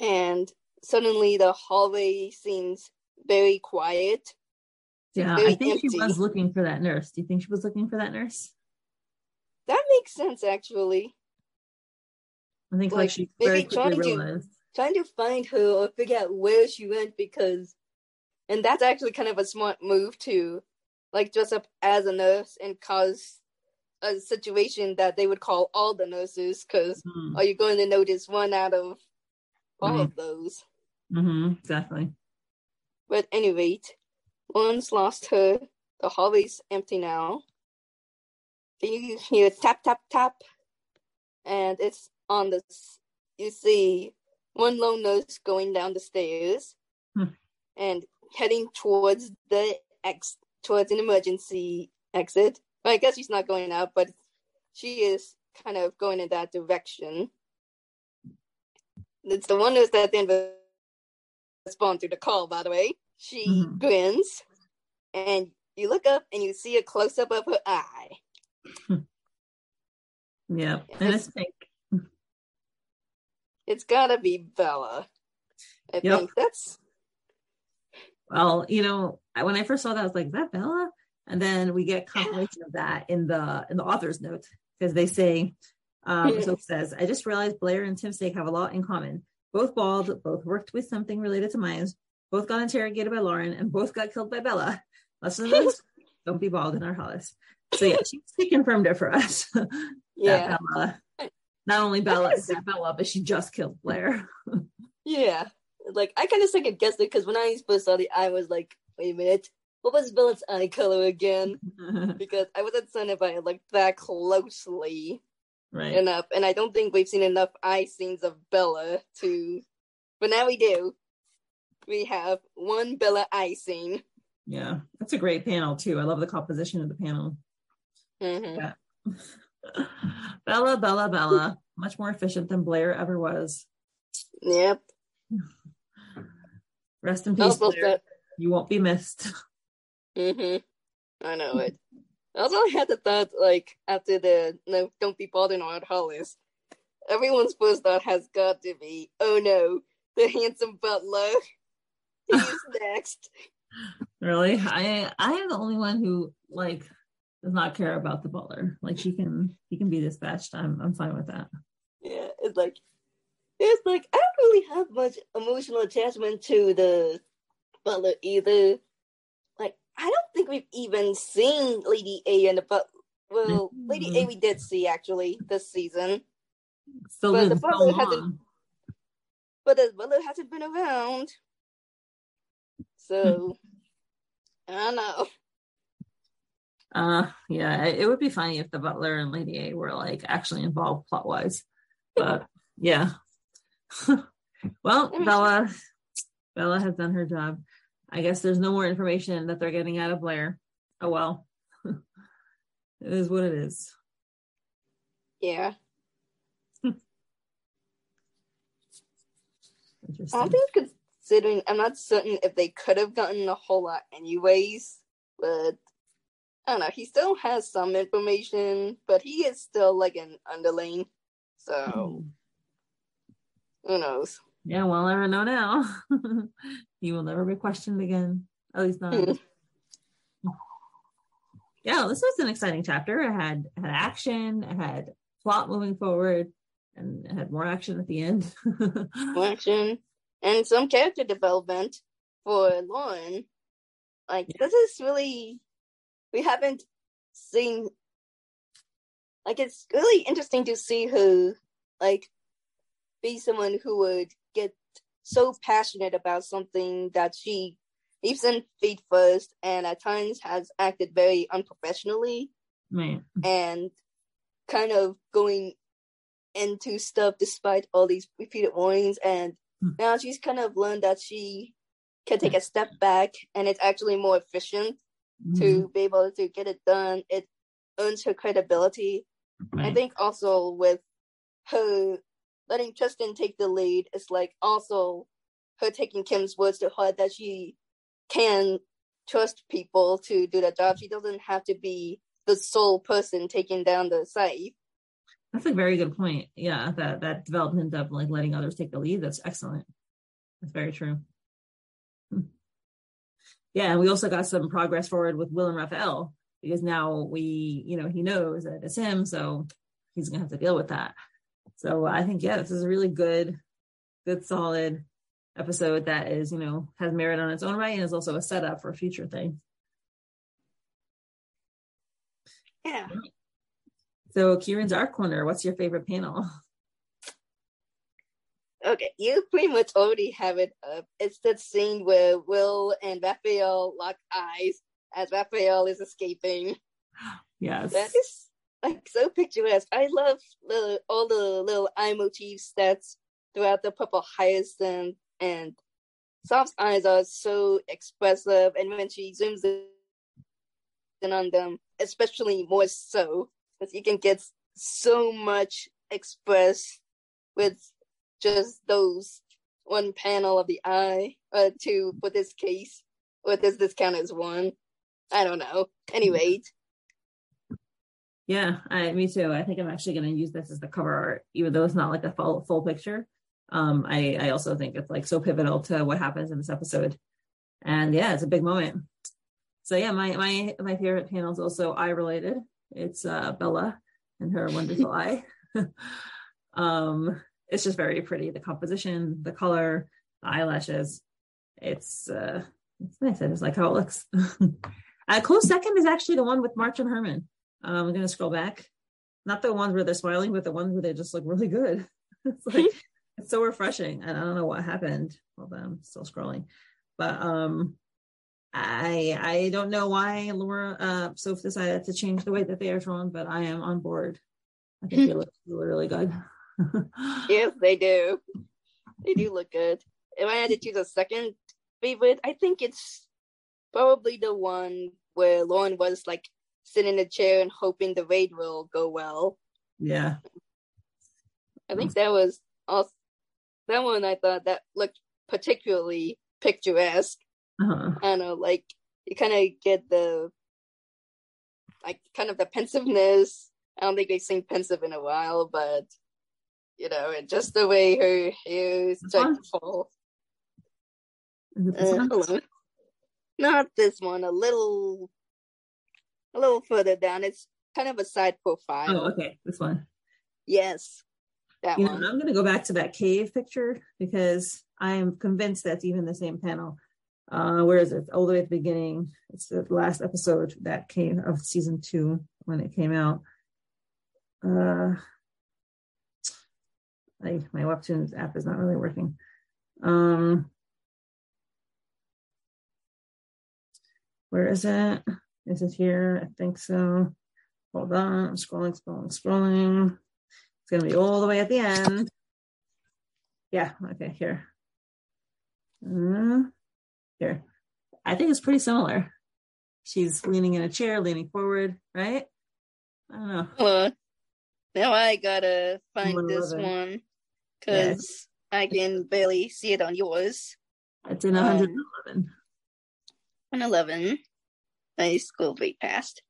And suddenly the hallway seems very quiet. Yeah, I think empty. She was looking for that nurse. Do you think she was looking for that nurse? That makes sense, actually. I think like she very quickly realized. Trying to find her or figure out where she went because... And that's actually kind of a smart move to like dress up as a nurse and cause a situation that they would call all the nurses because are you going to notice one out of all of those? Mm-hmm, exactly. But at any rate, Lauren's lost her. The hallway's empty now. You hear tap, tap, tap. And it's on the... You see one lone nurse going down the stairs and heading towards the towards an emergency exit. Well, I guess she's not going out, but she is kind of going in that direction. It's the one nurse that then responds to the call, by the way. She grins, and you look up, and you see a close-up of her eye. Yeah, and it's pink. It's gotta be Bella. I think that's... Well, you know, when I first saw that, I was like, is that Bella? And then we get confirmation of that in the author's note, because they say, so it says, I just realized Blair and Tim Sake have a lot in common. Both bald, both worked with something related to mines, both got interrogated by Lauren, and both got killed by Bella. Lesson of this, don't be bald in our Hollis. So yeah, she confirmed it for us. Yeah. Bella, not only Bella is that Bella, but she just killed Blair. Yeah. Like, I kind of second guessed it because when I first saw the eye, I was like, wait a minute, what was Bella's eye color again? Because I wasn't certain if I looked that closely enough. And I don't think we've seen enough eye scenes of Bella to. But now we do. We have one Bella eye scene. Yeah, that's a great panel, too. I love the composition of the panel. Mm-hmm. Yeah. Bella. Much more efficient than Blair ever was. Yep. Rest in peace, Blair. You won't be missed. I know it. Also, I had the thought, like, after the no, don't be bothered on Hollis, everyone's first thought has got to be, oh no, the handsome butler. He's next. Really? I am the only one who, like, does not care about the butler. Like, he can be dispatched. I'm fine with that. Yeah, it's like, I don't really have much emotional attachment to the butler either. Like, I don't think we've even seen Lady A and the butler. Well, Lady A we did see, actually, this season. So but the butler hasn't been around. So, I don't know. Yeah, it would be funny if the butler and Lady A were, like, actually involved plot-wise. But, yeah. Well, Bella has done her job. I guess there's no more information that they're getting out of Blair. Oh well. It is what it is. Yeah. I think considering I'm not certain if they could have gotten a whole lot anyways, but I don't know, he still has some information, but he is still like an underling. So who knows? Yeah, we'll never know now. He will never be questioned again. At least not. Yeah, this was an exciting chapter. It had action. It had plot moving forward. And it had more action at the end. More action. And some character development for Lauren. Like, this is really... We haven't seen... Like, it's really interesting to see her, like... be someone who would get so passionate about something that she leaps in feet first and at times has acted very unprofessionally and kind of going into stuff despite all these repeated warnings and Now she's kind of learned that she can take a step back, and it's actually more efficient to be able to get it done. It earns her credibility. I think also with her letting Tristan take the lead, it's like also her taking Kim's words to heart that she can trust people to do their job. She doesn't have to be the sole person taking down the scythe. That's a very good point. Yeah, that development of like letting others take the lead, that's excellent. That's very true. Yeah, and we also got some progress forward with Will and Raphael, because now he knows that it's him, so he's gonna have to deal with that. So I think, yeah, this is a really good, solid episode that is, has merit on its own right, and is also a setup for a future thing. Yeah. So Kieran's Art Corner, what's your favorite panel? Okay, you pretty much already have it up. It's that scene where Will and Raphael lock eyes as Raphael is escaping. Yes. That is so picturesque. I love all the little eye motifs that's throughout the Purple Hyacinth, and Soph's eyes are so expressive, and when she zooms in on them, especially more so, because you can get so much expressed with just those one panel of the eye, or two for this case, or does this count as one? I don't know. Anyway. Yeah, me too. I think I'm actually going to use this as the cover art, even though it's not like a full picture. I also think it's like so pivotal to what happens in this episode. And yeah, it's a big moment. So yeah, my favorite panel is also eye related. It's Bella and her wonderful eye. It's just very pretty. The composition, the color, the eyelashes. It's nice. I just like how it looks. A close second is actually the one with March and Herman. I'm going to scroll back. Not the ones where they're smiling, but the ones where they just look really good. It's like, it's so refreshing. And I don't know what happened. Hold on, I'm still scrolling. But I don't know why Laura Soph decided to change the way that they are drawn, but I am on board. I think they look really good. Yes, they do. They do look good. If I had to choose a second favorite, I think it's probably the one where Lauren was like sitting in a chair and hoping the raid will go well. Yeah. I think that was also that one I thought that looked particularly picturesque. Uh-huh. I don't know, like you kind of get the the pensiveness. I don't think they've seen pensive in a while, but and just the way her hair is full. Not this one, a little further down. It's kind of a side profile. Oh, okay. This one. Yes. That one. I'm going to go back to that cave picture because I am convinced that's even the same panel. Where is it? All the way at the beginning. It's the last episode that came of season 2 when it came out. My Webtoons app is not really working. Where is it? Is it here? I think so. Hold on. I'm scrolling. It's going to be all the way at the end. Yeah. Okay. Here. Here. I think it's pretty similar. She's leaning in a chair, leaning forward, right? I don't know. Now I got to find this one because I can barely see it on yours. It's in 111. 111. I scrolled way past.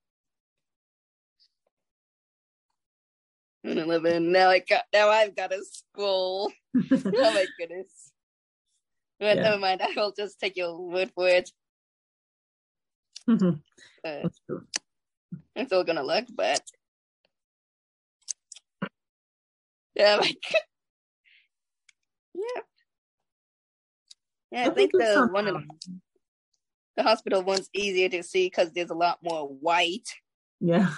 111. Now I've got to scroll. Oh my goodness. But never mind. I will just take your word for it. I'm still gonna look, but I think the one of them. The hospital one's easier to see because there's a lot more white. Yeah.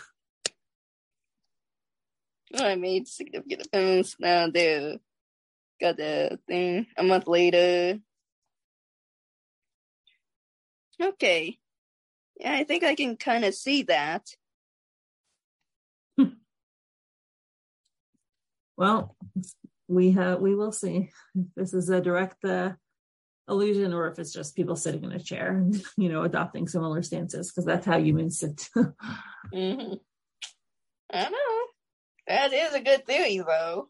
I made significant events. Now they got the thing a month later. Okay. Yeah, I think I can kind of see that. Well, we will see if this is a direct allusion or if it's just people sitting in a chair and, you know, adopting similar stances, because that's how humans sit. Mm-hmm. I know. That is a good theory, though.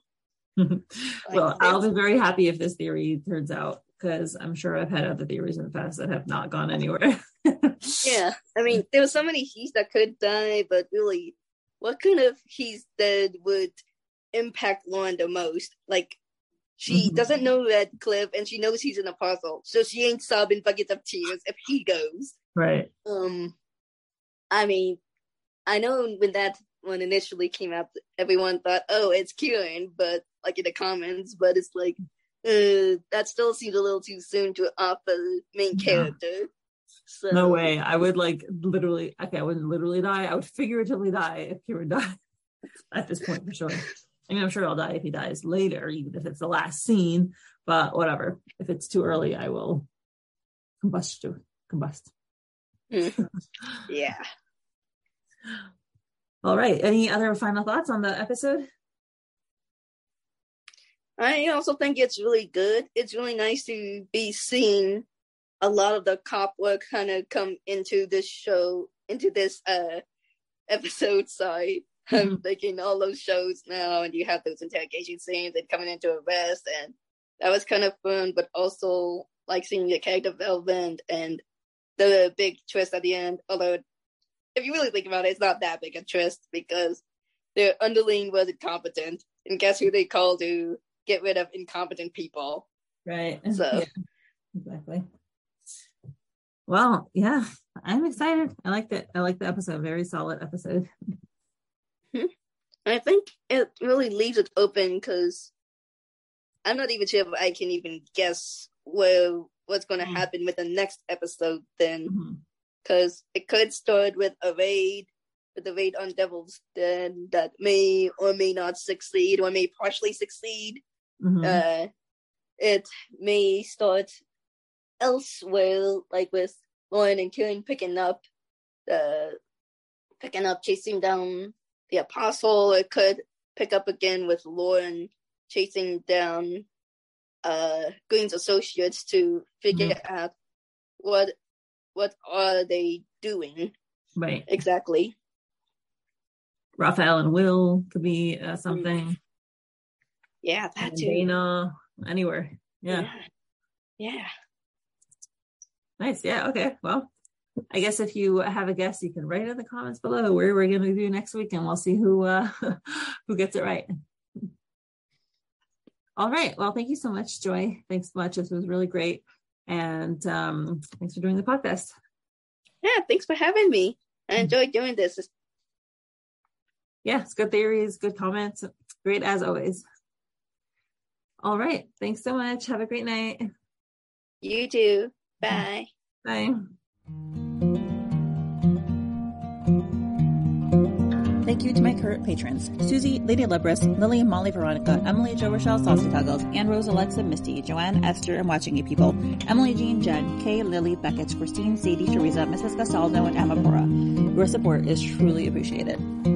Well, I'll be very happy if this theory turns out, because I'm sure I've had other theories in the past that have not gone anywhere. Yeah, I mean, there were so many he's that could die, but really, what kind of he's dead would impact Lauren the most? Like, she doesn't know Redcliffe, and she knows he's an apostle, so she ain't sobbing buckets of tears if he goes. Right. I mean, I know when that one initially came out, everyone thought, oh, it's Kieran, but, like, in the comments, but it's like, that still seems a little too soon to offer main character. So, no way. I would I wouldn't literally die. I would figuratively die if Kieran died at this point, for sure. I mean, I'm sure I'll die if he dies later, even if it's the last scene, but whatever. If it's too early, I will combust. Yeah. All right. Any other final thoughts on the episode? I also think it's really good. It's really nice to be seeing a lot of the cop work kind of come into this show, into this episode. Sorry, I'm making all those shows now, and you have those interrogation scenes and coming into arrest, and that was kind of fun. But also, like, seeing the character development and the big twist at the end. Although, if you really think about it, it's not that big a twist, because their underling was incompetent, and guess who they call to get rid of incompetent people? Right. So, yeah, exactly. Well, yeah, I'm excited. I liked it. I liked the episode. Very solid episode. I think it really leaves it open, because I'm not even sure if I can even guess what's going to happen with the next episode then, because it could start with a raid, with the raid on Devil's Den that may or may not succeed, or may partially succeed. It may start elsewhere, like with Lauren and Kieran picking up, chasing down the apostle. It could pick up again with Lauren chasing down Green's associates to figure out what are they doing, right? Exactly. Raphael and Will could be something. Yeah, that too. Dana, anywhere. Yeah. Nice. Yeah. Okay. Well, I guess if you have a guess, you can write in the comments below where we're going to do next week, and we'll see who gets it right. All right. Well, thank you so much, Joy. Thanks so much. This was really great. And thanks for doing the podcast. Yeah. Thanks for having me. I enjoyed doing this. Yeah. It's good theories, good comments. Great as always. All right. Thanks so much. Have a great night. You too. Bye. Bye. Thank you to my current patrons: Susie, Lady Lebrus, Lily, Molly, Veronica, Emily, Jo Rochelle, Saucy Toggles, Anne Rose, Alexa, Misty, Joanne, Esther, and Watching You People, Emily, Jean, Jen, Kay, Lily, Beckett, Christine, Sadie, Teresa, Mrs. Gasaldo, and Amapora. Your support is truly appreciated.